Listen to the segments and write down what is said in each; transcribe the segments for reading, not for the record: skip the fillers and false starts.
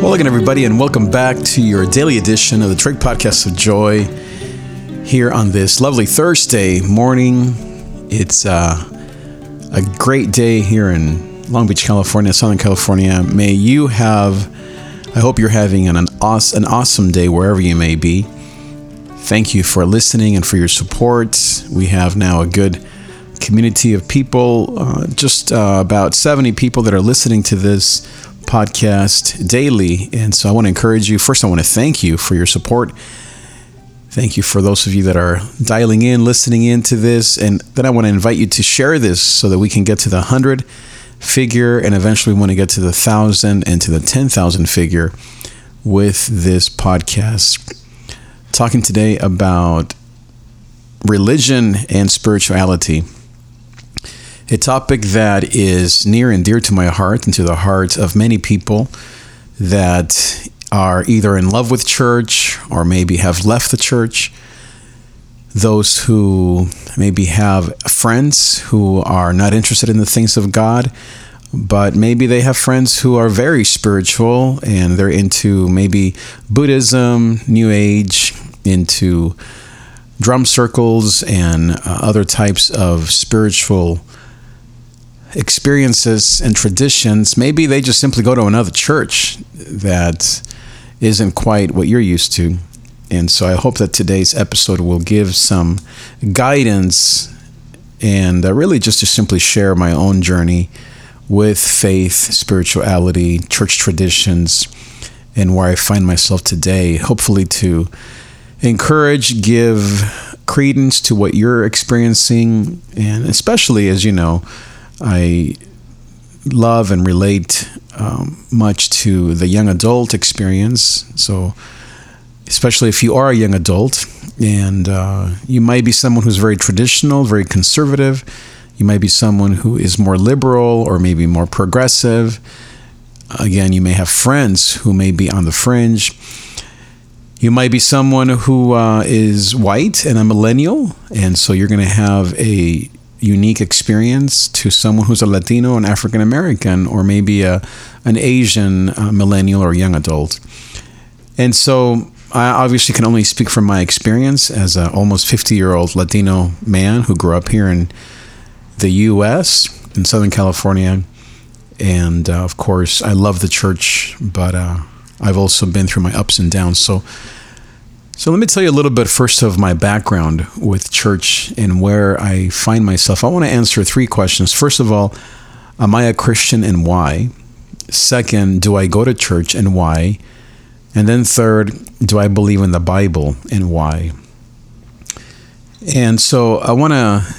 Well, again, everybody, and welcome back to your daily edition of the Trig Podcast of Joy here on this lovely Thursday morning. It's a great day here in Long Beach, California, Southern California. May you have, I hope you're having an awesome day wherever you may be. Thank you for listening and for your support. We have now a good community of people, about 70 people that are listening to this podcast daily. And so I want to encourage you. First, I want to thank you for your support. Thank you for those of you that are dialing in, listening in to this. And then I want to invite you to share this so that we can get to the 100 figure and eventually we want to get to the 1,000 and to the 10,000 figure with this podcast. Talking today about religion and spirituality, a topic that is near and dear to my heart and to the heart of many people that are either in love with church or maybe have left the church, those who maybe have friends who are not interested in the things of God, but maybe they have friends who are very spiritual and they're into maybe Buddhism, New Age, into drum circles and other types of spiritual experiences and traditions. Maybe they just simply go to another church that isn't quite what you're used to. And so I hope that today's episode will give some guidance and really just to simply share my own journey with faith, spirituality, church traditions, and where I find myself today, hopefully to encourage, give credence to what you're experiencing. And especially, as you know, I love and relate much to the young adult experience. So especially if you are a young adult and you might be someone who's very traditional, very conservative. You might be someone who is more liberal or maybe more progressive. Again, you may have friends who may be on the fringe. You might be someone who is white and a millennial, and so you're going to have a unique experience to someone who's a Latino, an African American, or maybe an Asian millennial or young adult. And so I obviously can only speak from my experience as an almost 50-year-old Latino man who grew up here in the U.S., in Southern California. And of course, I love the church, but I've also been through my ups and downs. So let me tell you a little bit first of my background with church and where I find myself. I want to answer three questions. First of all, am I a Christian and why? Second, do I go to church and why? And then third, do I believe in the Bible and why? And so I want to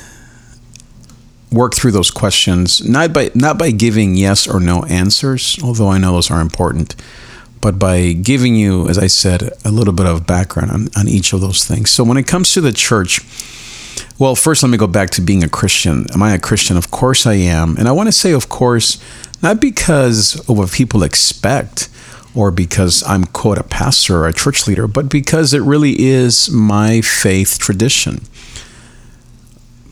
work through those questions, not by giving yes or no answers, although I know those are important, but by giving you, as I said, a little bit of background on each of those things. So when it comes to the church, well, first let me go back to being a Christian. Am I a Christian? Of course I am. And I want to say, of course, not because of what people expect or because I'm, quote, a pastor or a church leader, but because it really is my faith tradition.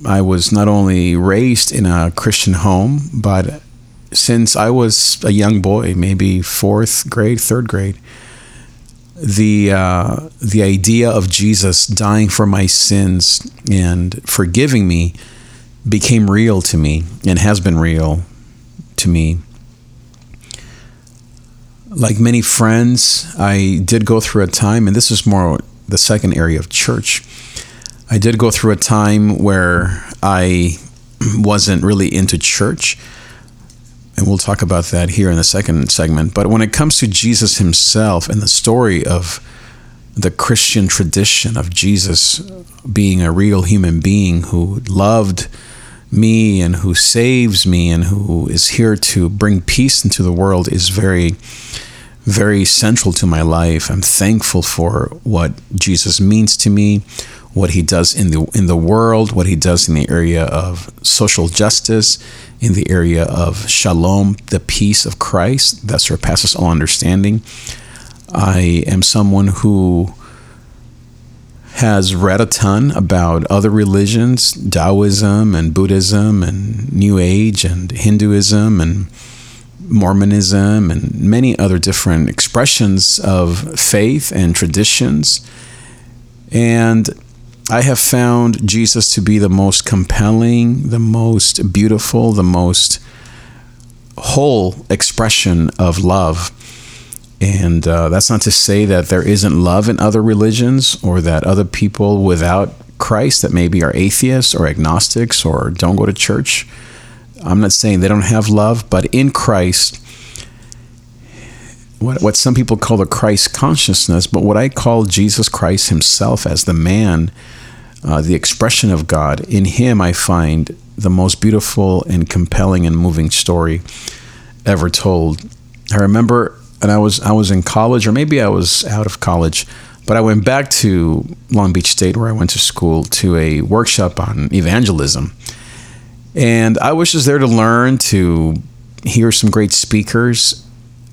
I was not only raised in a Christian home, but since I was a young boy, maybe third grade, the idea of Jesus dying for my sins and forgiving me became real to me and has been real to me. Like many friends, I did go through a time, and this is more the second area of church. I did go through a time where I wasn't really into church, and we'll talk about that here in the second segment. But when it comes to Jesus himself and the story of the Christian tradition of Jesus being a real human being who loved me and who saves me and who is here to bring peace into the world is very, very central to my life. I'm thankful for what Jesus means to me, what he does in the world, what he does in the area of social justice, in the area of shalom, the peace of Christ that surpasses all understanding. I am someone who has read a ton about other religions, Taoism and Buddhism and New Age and Hinduism and Mormonism and many other different expressions of faith and traditions. And I have found Jesus to be the most compelling, the most beautiful, the most whole expression of love. And that's not to say that there isn't love in other religions, or that other people without Christ that maybe are atheists or agnostics or don't go to church, I'm not saying they don't have love, but in Christ, what some people call the Christ consciousness, but what I call Jesus Christ himself as the man, the expression of God, in him I find the most beautiful and compelling and moving story ever told. I remember, and I was in college, or maybe I was out of college, but I went back to Long Beach State, where I went to school, to a workshop on evangelism. And I was just there to learn, to hear some great speakers.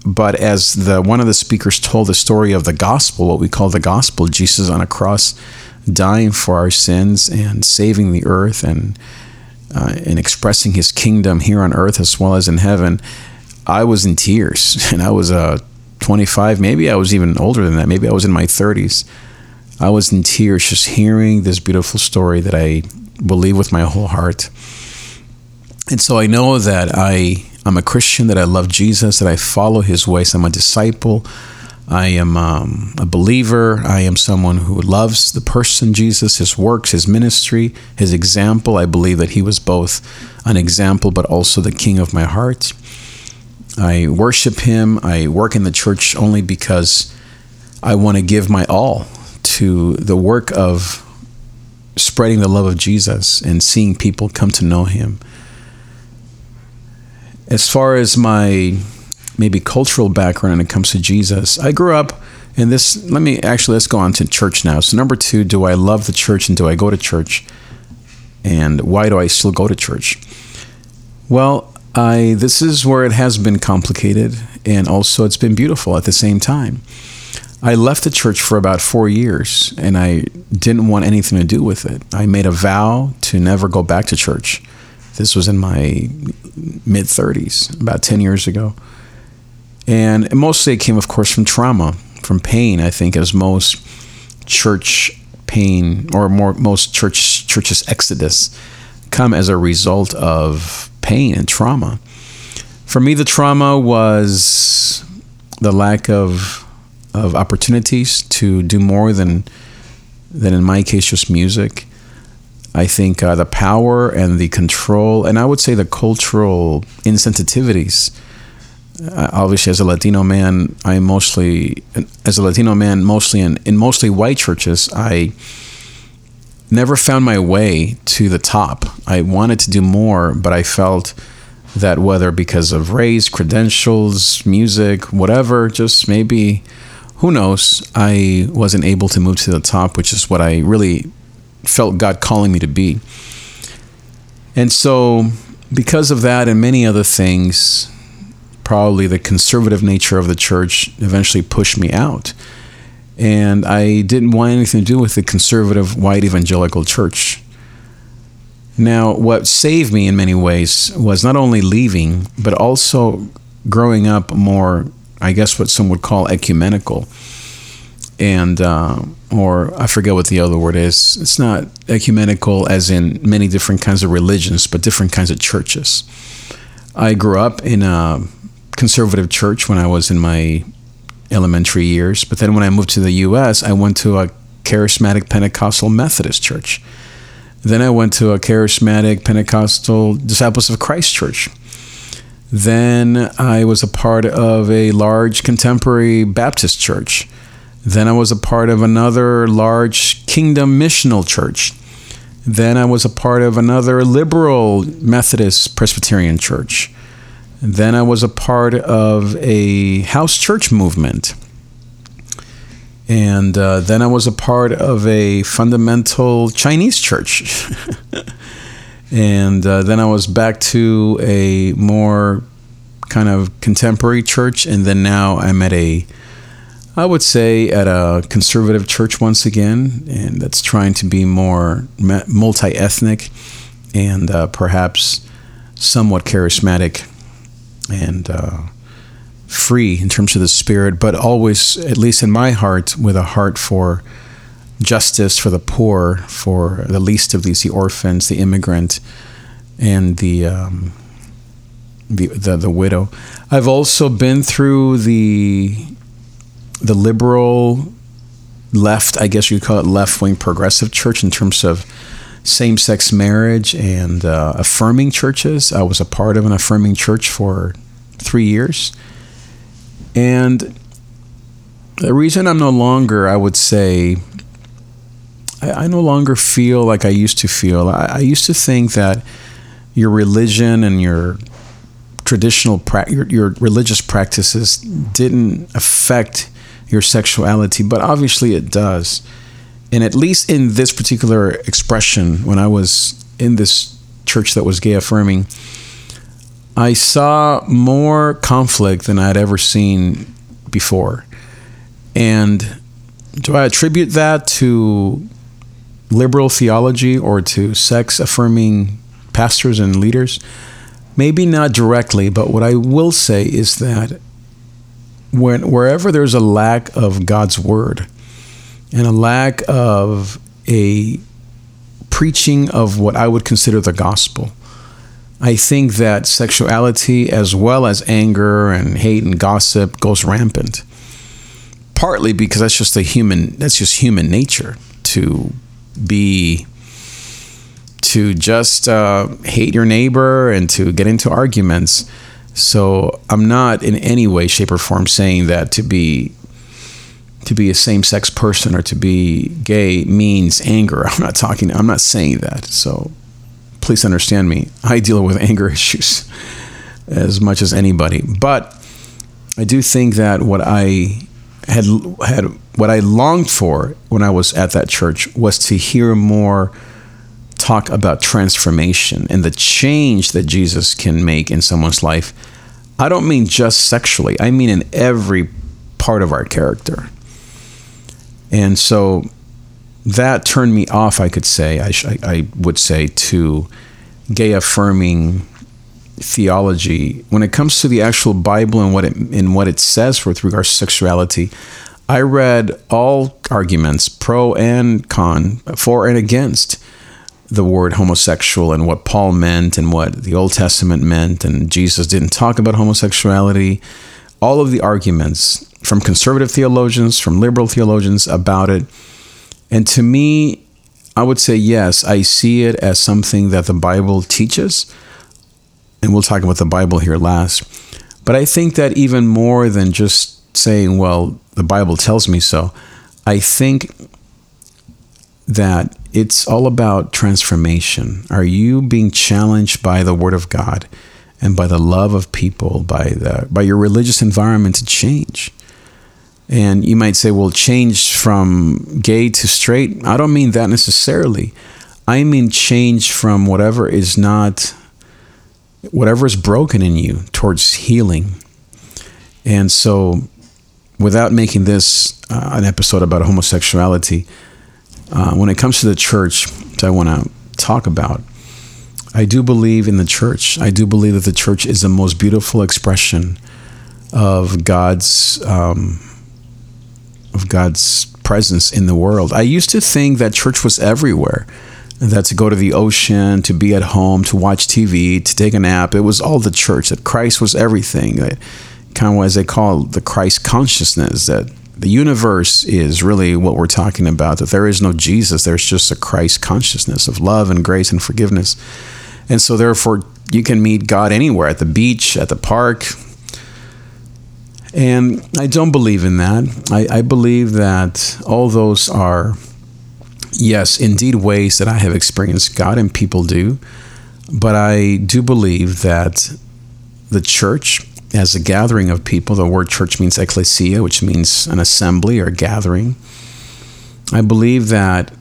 But as one of the speakers told the story of the gospel, what we call the gospel, Jesus on a cross, dying for our sins and saving the earth, and expressing his kingdom here on earth as well as in heaven, I was in tears. And I was 25, maybe I was even older than that. Maybe I was in my 30s. I was in tears just hearing this beautiful story that I believe with my whole heart. And so I know that I'm a Christian, that I love Jesus, that I follow his ways. I'm a disciple. I am a believer. I am someone who loves the person Jesus, his works, his ministry, his example. I believe that he was both an example, but also the king of my heart. I worship him. I work in the church only because I want to give my all to the work of spreading the love of Jesus and seeing people come to know him. As far as my maybe cultural background when it comes to Jesus, I grew up in this. Let's go on to church now. So number two, do I love the church and do I go to church? And why do I still go to church? Well, this is where it has been complicated, and also it's been beautiful at the same time. I left the church for about 4 years, and I didn't want anything to do with it. I made a vow to never go back to church. This was in my mid-30s, about 10 years ago. And mostly it came, of course, from trauma, from pain, I think, as most church pain, or most churches' exodus come as a result of pain and trauma. For me, the trauma was the lack of opportunities to do more than in my case, just music. I think the power and the control, and I would say the cultural insensitivities. Obviously, as a Latino man, in mostly white churches, I never found my way to the top. I wanted to do more, but I felt that whether because of race, credentials, music, whatever, just maybe, who knows, I wasn't able to move to the top, which is what I really felt God calling me to be. And so because of that and many other things, probably the conservative nature of the church eventually pushed me out. And I didn't want anything to do with the conservative white evangelical church. Now, what saved me in many ways was not only leaving, but also growing up more, I guess what some would call ecumenical. And, or I forget what the other word is. It's not ecumenical as in many different kinds of religions, but different kinds of churches. I grew up in a conservative church when I was in my elementary years, but then when I moved to the U.S., I went to a charismatic Pentecostal Methodist church. Then I went to a charismatic Pentecostal Disciples of Christ church. Then I was a part of a large contemporary Baptist church. Then I was a part of another large Kingdom Missional church. Then I was a part of another liberal Methodist Presbyterian church. Then I was a part of a house church movement. And then I was a part of a fundamental Chinese church. And then I was back to a more kind of contemporary church. And then now I'm at a conservative church once again, and that's trying to be more multi-ethnic and perhaps somewhat charismatic and free in terms of the spirit, but always, at least in my heart, with a heart for justice, for the poor, for the least of these, the orphans, the immigrant, and the widow. I've also been through the liberal left, I guess you could call it left-wing progressive church, in terms of same-sex marriage and affirming churches. I was a part of an affirming church for 3 years. And the reason I'm no longer, I would say, I no longer feel like I used to feel. I used to think that your religion and your traditional, your religious practices didn't affect your sexuality, but obviously it does. And at least in this particular expression, when I was in this church that was gay affirming, I saw more conflict than I had ever seen before. And do I attribute that to liberal theology or to sex-affirming pastors and leaders? Maybe not directly, but what I will say is that wherever there's a lack of God's word and a lack of a preaching of what I would consider the gospel, I think that sexuality, as well as anger and hate and gossip, goes rampant. Partly because that's just human nature to just hate your neighbor and to get into arguments. So I'm not in any way, shape, or form saying that to be a same-sex person or to be gay means anger. I'm not saying that. So please understand me. I deal with anger issues as much as anybody. But I do think that what I had what I longed for when I was at that church was to hear more talk about transformation and the change that Jesus can make in someone's life. I don't mean just sexually. I mean in every part of our character. And so that turned me off, I could say, I would say, to gay affirming theology. When it comes to the actual Bible and what it says with regards to sexuality, I read all arguments, pro and con, for and against the word homosexual and what Paul meant and what the Old Testament meant, and Jesus didn't talk about homosexuality. All of the arguments from conservative theologians, from liberal theologians about it. And to me, I would say, yes, I see it as something that the Bible teaches. And we'll talk about the Bible here last. But I think that even more than just saying, well, the Bible tells me so, I think that it's all about transformation. Are you being challenged by the Word of God and by the love of people, by your religious environment to change? And you might say, well, change from gay to straight. I don't mean that necessarily. I mean change from whatever is broken in you towards healing. And so, without making this an episode about homosexuality, when it comes to the church that I want to talk about, I do believe in the church. I do believe that the church is the most beautiful expression of God's presence in the world. I used to think that church was everywhere, that to go to the ocean, to be at home, to watch TV, to take a nap, it was all the church, that Christ was everything, that kind of, as they call it, the Christ consciousness, that the universe is really what we're talking about, that there is no Jesus, there's just a Christ consciousness of love and grace and forgiveness. And so therefore, you can meet God anywhere, at the beach, at the park. And I don't believe in that. I believe that all those are, yes, indeed ways that I have experienced God, and people do. But I do believe that the church, as a gathering of people, the word church means ecclesia, which means an assembly or gathering. I believe that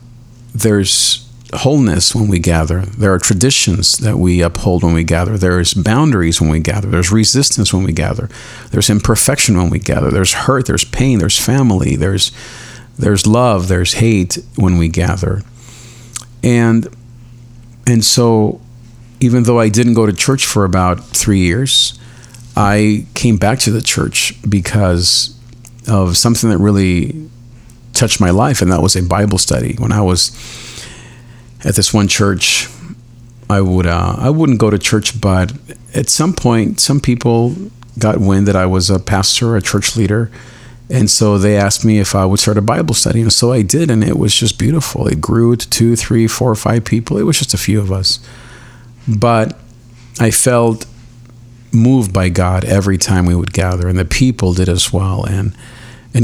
there's wholeness when we gather. There are traditions that we uphold when we gather. There's boundaries when we gather. There's resistance when we gather. There's imperfection when we gather. There's hurt, there's pain, there's family, there's love, there's hate when we gather. And so, even though I didn't go to church for about 3 years, I came back to the church because of something that really touched my life, and that was a Bible study. When I was at this one church, I wouldn't go to church, but at some point, some people got wind that I was a pastor, a church leader, and so they asked me if I would start a Bible study, and so I did, and it was just beautiful. It grew to 2, 3, 4, 5 people. It was just a few of us, but I felt moved by God every time we would gather, and the people did as well, and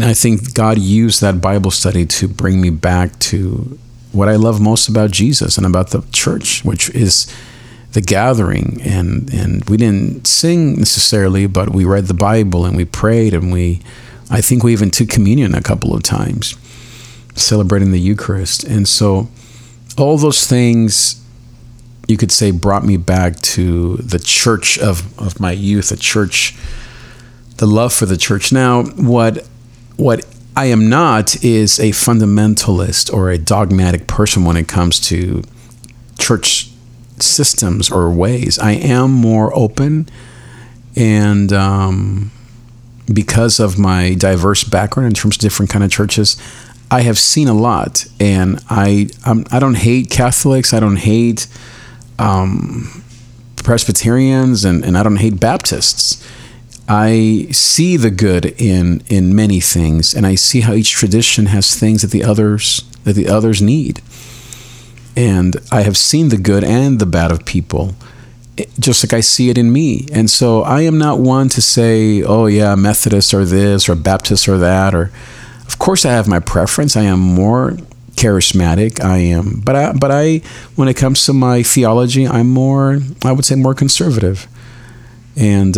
I think God used that Bible study to bring me back to what I love most about Jesus and about the church, which is the gathering. And we didn't sing necessarily, but we read the Bible and we prayed, and I think we even took communion a couple of times, celebrating the Eucharist. And so all those things, you could say, brought me back to the church of my youth, the love for the church. Now, what I am not is a fundamentalist or a dogmatic person when it comes to church systems or ways. I am more open, and because of my diverse background in terms of different kind of churches, I have seen a lot, and I don't hate Catholics, I don't hate Presbyterians, and I don't hate Baptists. I see the good in many things, and I see how each tradition has things that the others need. And I have seen the good and the bad of people, just like I see it in me. And so I am not one to say, oh yeah, Methodists or this, or Baptists or that, or of course I have my preference. I am more charismatic. But when it comes to my theology, I would say more conservative. And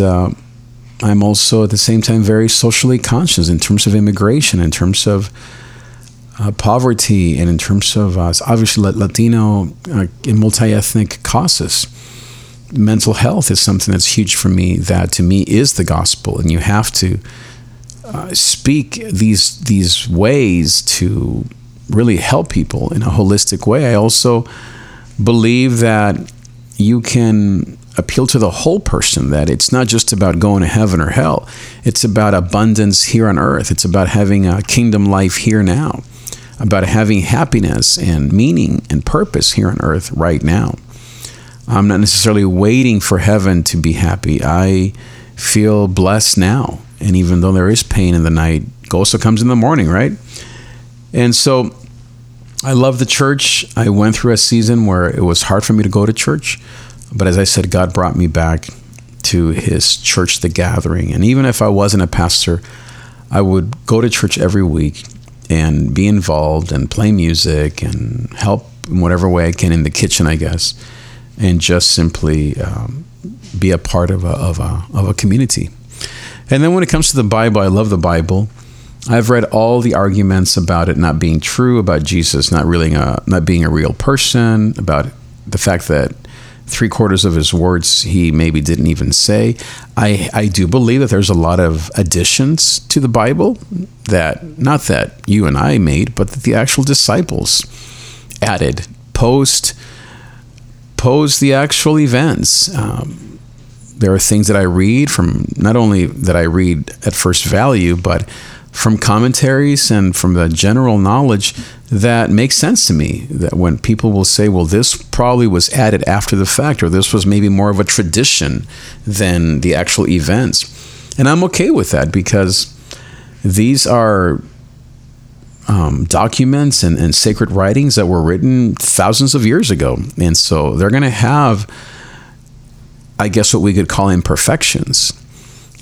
I'm also at the same time very socially conscious in terms of immigration, in terms of poverty, and in terms of obviously Latino and multi-ethnic causes. Mental health is something that's huge for me, that to me is the gospel, and you have to speak these ways to really help people in a holistic way. I also believe that you can appeal to the whole person, that it's not just about going to heaven or hell. It's about abundance here on earth. It's about having a kingdom life here now, about having happiness and meaning and purpose here on earth right now. I'm not necessarily waiting for heaven to be happy. I feel blessed now. And even though there is pain in the night, it also comes in the morning, right? And so I love the church. I went through a season where it was hard for me to go to church. But as I said, God brought me back to his church, the gathering. And even if I wasn't a pastor, I would go to church every week and be involved and play music and help in whatever way I can in the kitchen, I guess, and just simply be a part of a community. And then when it comes to the Bible, I love the Bible. I've read all the arguments about it not being true, about Jesus not being a real person, about the fact that 3/4 of his words he maybe didn't even say. I do believe that there's a lot of additions to the Bible that you and I made, but that the actual disciples added post the actual events. There are things that I read from, not only that I read at first value, but from commentaries and from the general knowledge that makes sense to me, that when people will say, well, this probably was added after the fact, or this was maybe more of a tradition than the actual events. And I'm okay with that, because these are documents and sacred writings that were written thousands of years ago. And so they're going to have, I guess, what we could call imperfections.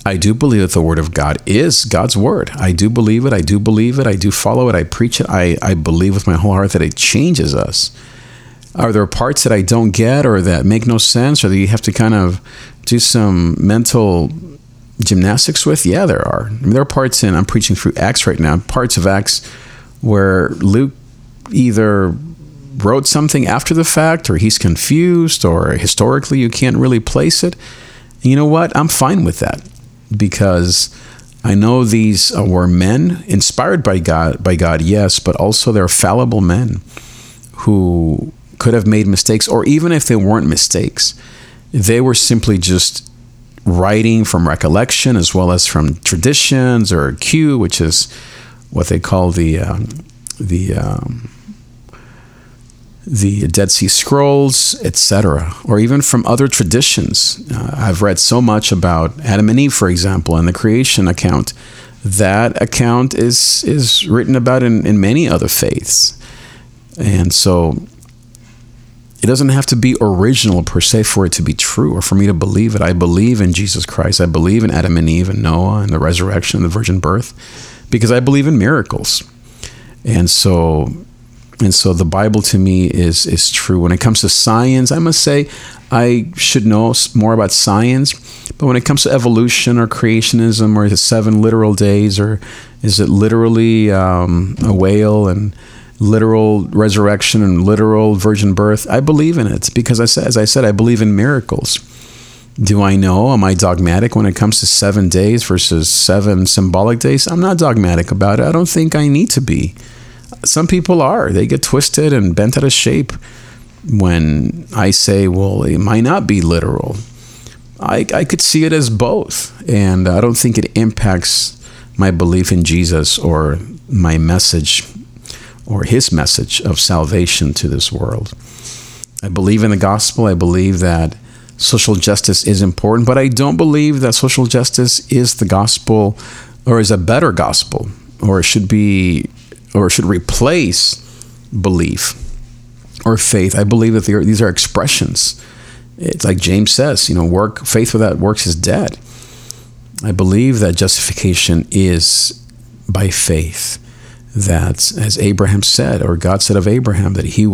I do believe that the Word of God is God's Word. I do believe it. I do believe it. I do follow it. I preach it. I believe with my whole heart that it changes us. Are there parts that I don't get, or that make no sense, or that you have to kind of do some mental gymnastics with? Yeah, there are. I mean, there are parts I'm preaching through Acts right now, parts of Acts where Luke either wrote something after the fact, or he's confused, or historically you can't really place it. And you know what? I'm fine with that, because I know these were men inspired by God, yes, but also they're fallible men who could have made mistakes, or even if they weren't mistakes, they were simply just writing from recollection as well as from traditions or Q, which is what they call the Dead Sea Scrolls, etc., or even from other traditions. I've read so much about Adam and Eve, for example, and the creation account. That account is written about in many other faiths. And so it doesn't have to be original per se for it to be true or for me to believe it. I believe in Jesus Christ. I believe in Adam and Eve and Noah and the resurrection and the virgin birth because I believe in miracles. And so the Bible to me is true. When it comes to science, I must say I should know more about science. But when it comes to evolution or creationism or the 7 literal days, or is it literally a whale and literal resurrection and literal virgin birth, I believe in it because, as I said, I believe in miracles. Do I know? Am I dogmatic when it comes to 7 days versus 7 symbolic days? I'm not dogmatic about it. I don't think I need to be. Some people are. They get twisted and bent out of shape when I say, well, it might not be literal. I could see it as both, and I don't think it impacts my belief in Jesus or my message or his message of salvation to this world. I believe in the gospel. I believe that social justice is important, but I don't believe that social justice is the gospel or is a better gospel or should replace belief or faith. I believe that these are expressions. It's like James says, faith without works is dead. I believe that justification is by faith. That, as Abraham said, or God said of Abraham, that he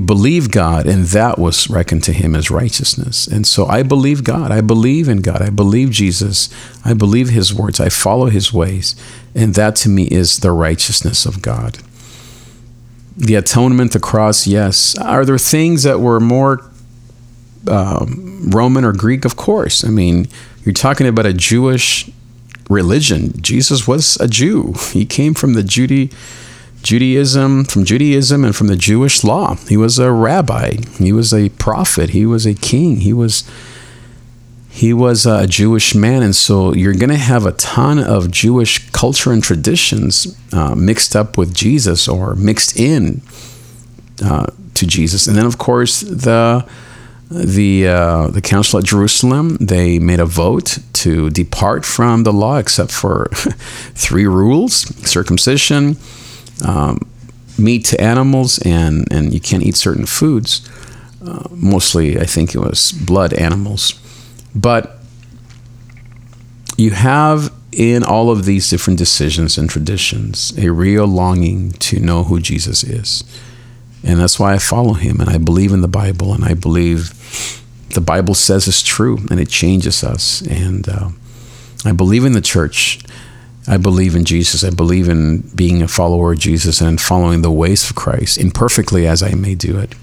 believed God, and that was reckoned to him as righteousness. And so I believe God. I believe in God. I believe Jesus. I believe his words. I follow his ways. And that to me is the righteousness of God. The atonement, the cross, yes. Are there things that were more Roman or Greek? Of course. I mean, you're talking about a Jewish religion. Jesus was a Jew. He came from the Judaism and from the Jewish law. He was a rabbi. He was a prophet. He was a king. He was a Jewish man. And so you're going to have a ton of Jewish culture and traditions mixed up with Jesus or mixed in to Jesus. And then, of course, the council at Jerusalem, they made a vote to depart from the law except for 3 rules: circumcision, meat to animals, and you can't eat certain foods. Mostly, I think it was blood animals. But you have in all of these different decisions and traditions a real longing to know who Jesus is. And that's why I follow him, and I believe in the Bible, and I believe the Bible says it's true, and it changes us. And I believe in the church. I believe in Jesus. I believe in being a follower of Jesus and following the ways of Christ, imperfectly as I may do it.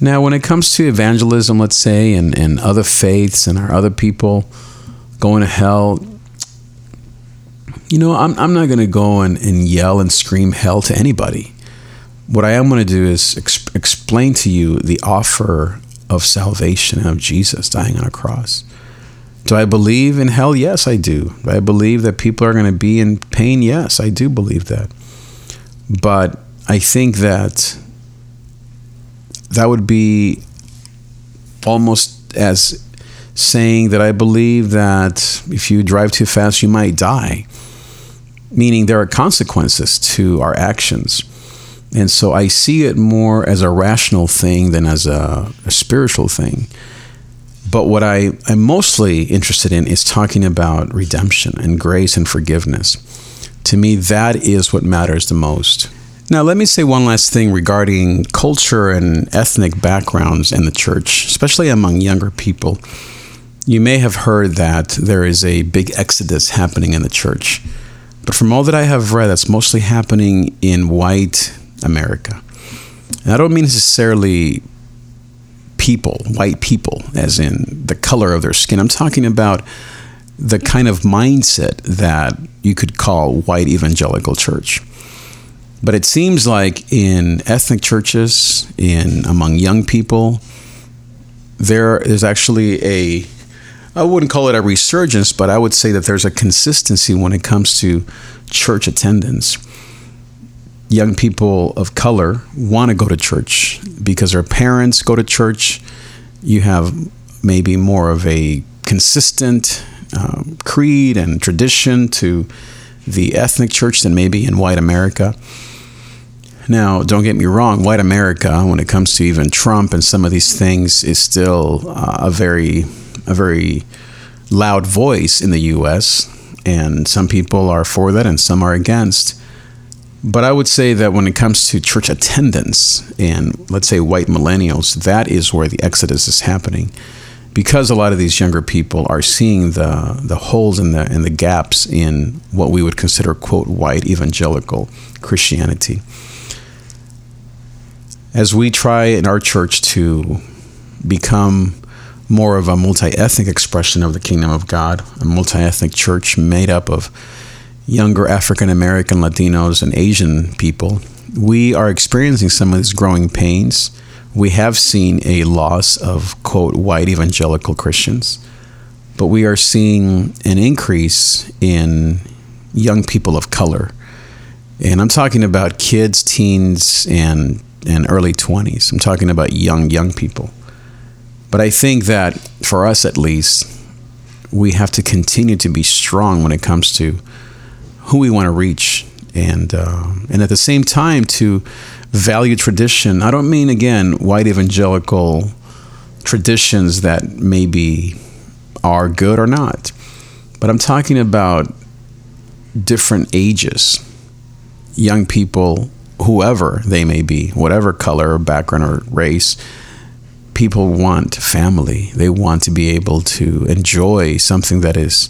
Now, when it comes to evangelism, let's say, and other faiths and our other people going to hell, I'm not going to go and yell and scream hell to anybody. What I am going to do is explain to you the offer of salvation of Jesus dying on a cross. Do I believe in hell? Yes, I do. Do I believe that people are going to be in pain? Yes, I do believe that. But I think that would be almost as saying that I believe that if you drive too fast, you might die, meaning there are consequences to our actions. And so I see it more as a rational thing than as a spiritual thing. But what I'm mostly interested in is talking about redemption and grace and forgiveness. To me, that is what matters the most. Now, let me say one last thing regarding culture and ethnic backgrounds in the church, especially among younger people. You may have heard that there is a big exodus happening in the church. But from all that I have read, that's mostly happening in white America. And I don't mean necessarily white people, as in the color of their skin. I'm talking about the kind of mindset that you could call white evangelical church. But it seems like in ethnic churches, among young people, there's actually a I wouldn't call it a resurgence, but I would say that there's a consistency when it comes to church attendance. Young people of color want to go to church because their parents go to church. You have maybe more of a consistent creed and tradition to the ethnic church than maybe in white America. Now, don't get me wrong, white America, when it comes to even Trump and some of these things, is still a very loud voice in the U.S., and some people are for that and some are against. But I would say that when it comes to church attendance and, let's say, white millennials, that is where the exodus is happening, because a lot of these younger people are seeing the holes and the gaps in what we would consider, quote, white evangelical Christianity. As we try in our church to become more of a multi-ethnic expression of the kingdom of God, a multi-ethnic church made up of younger African-American, Latinos, and Asian people, we are experiencing some of these growing pains. We have seen a loss of, quote, white evangelical Christians, but we are seeing an increase in young people of color. And I'm talking about kids, teens, and early 20s. I'm talking about young people. But I think that, for us at least, we have to continue to be strong when it comes to who we want to reach. And at the same time, to value tradition. I don't mean, again, white evangelical traditions that maybe are good or not. But I'm talking about different ages, young people, whoever they may be, whatever color or background or race. People want family. They want to be able to enjoy something that is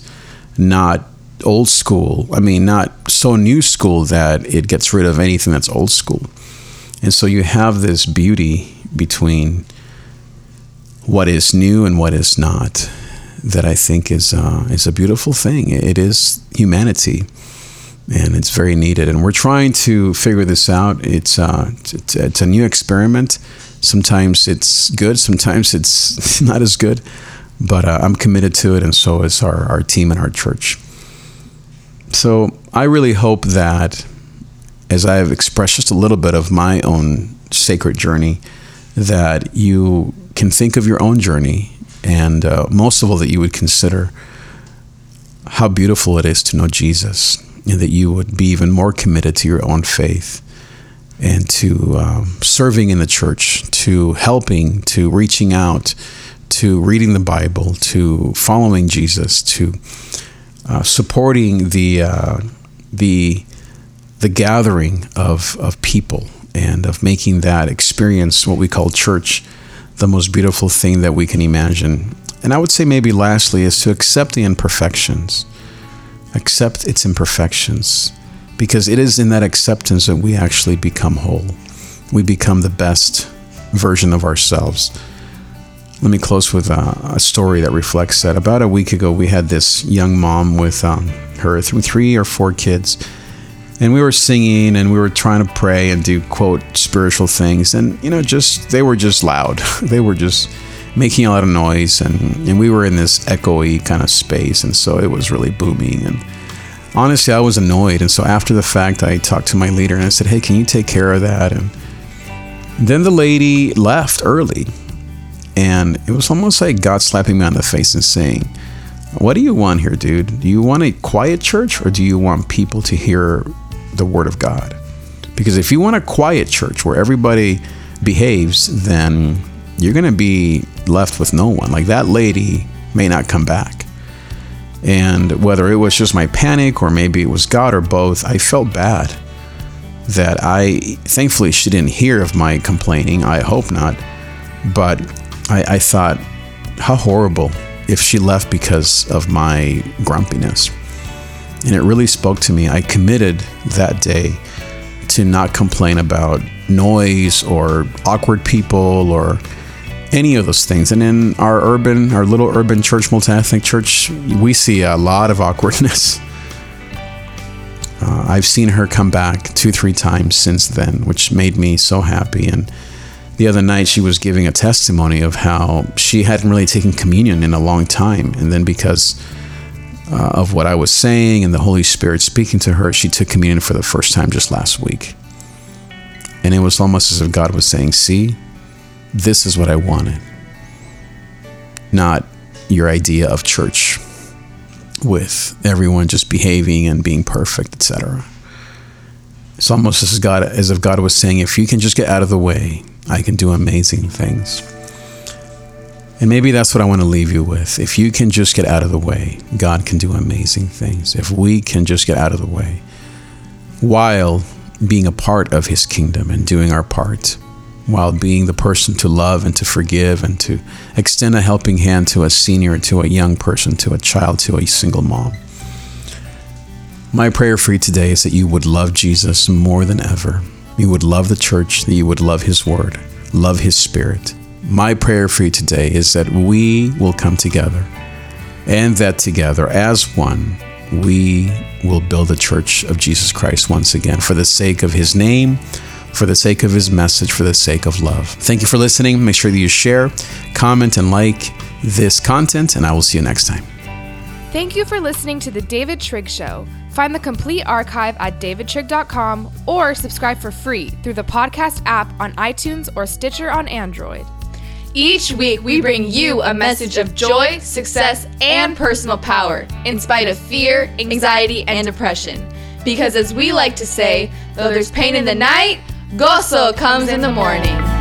not old school. I mean, not so new school that it gets rid of anything that's old school. And so you have this beauty between what is new and what is not, that I think is a beautiful thing. It is humanity, and it's very needed. And we're trying to figure this out. It's a new experiment. Sometimes it's good, sometimes it's not as good, but I'm committed to it, and so is our team and our church. So I really hope that, as I have expressed just a little bit of my own sacred journey, that you can think of your own journey, and most of all, that you would consider how beautiful it is to know Jesus, and that you would be even more committed to your own faith, and to serving in the church, to helping, to reaching out, to reading the Bible, to following Jesus, to supporting the gathering of people, and of making that experience, what we call church, the most beautiful thing that we can imagine. And I would say maybe lastly is to accept the imperfections. Accept its imperfections. Because it is in that acceptance that we actually become whole. We become the best version of ourselves. Let me close with a story that reflects that. About a week ago, we had this young mom with her three or four kids. And we were singing, and we were trying to pray and do, quote, spiritual things. And, they were just loud. They were just making a lot of noise. And we were in this echoey kind of space. And so it was really booming. And honestly, I was annoyed. And so after the fact, I talked to my leader and I said, hey, can you take care of that? And then the lady left early. And it was almost like God slapping me on the face and saying, what do you want here, dude? Do you want a quiet church, or do you want people to hear the word of God? Because if you want a quiet church where everybody behaves, then you're going to be left with no one. Like, that lady may not come back. And whether it was just my panic, or maybe it was God, or both, I felt bad that thankfully she didn't hear of my complaining. I hope not. But I thought, how horrible if she left because of my grumpiness. And it really spoke to me. I committed that day to not complain about noise or awkward people or any of those things. And in our little urban church, multi-ethnic church, we see a lot of awkwardness. I've seen her come back 2-3 times since then, which made me so happy. And the other night she was giving a testimony of how she hadn't really taken communion in a long time. And then because of what I was saying and the Holy Spirit speaking to her, she took communion for the first time just last week. And it was almost as if God was saying, see, this is what I wanted. Not your idea of church with everyone just behaving and being perfect, etc. It's almost as if God was saying, if you can just get out of the way, I can do amazing things. And maybe that's what I want to leave you with. If you can just get out of the way, God can do amazing things. If we can just get out of the way while being a part of His kingdom and doing our part, while being the person to love and to forgive and to extend a helping hand to a senior, to a young person, to a child, to a single mom. My prayer for you today is that you would love Jesus more than ever. You would love the church, that you would love His word, love His spirit. My prayer for you today is that we will come together and that together as one, we will build the church of Jesus Christ once again for the sake of His name, for the sake of His message, for the sake of love. Thank you for listening. Make sure that you share, comment, and like this content, and I will see you next time. Thank you for listening to The David Trig Show. Find the complete archive at davidtrig.com or subscribe for free through the podcast app on iTunes or Stitcher on Android. Each week, we bring you a message of joy, success, and personal power in spite of fear, anxiety, and depression. Because as we like to say, though there's pain in the night, gozo comes in the morning.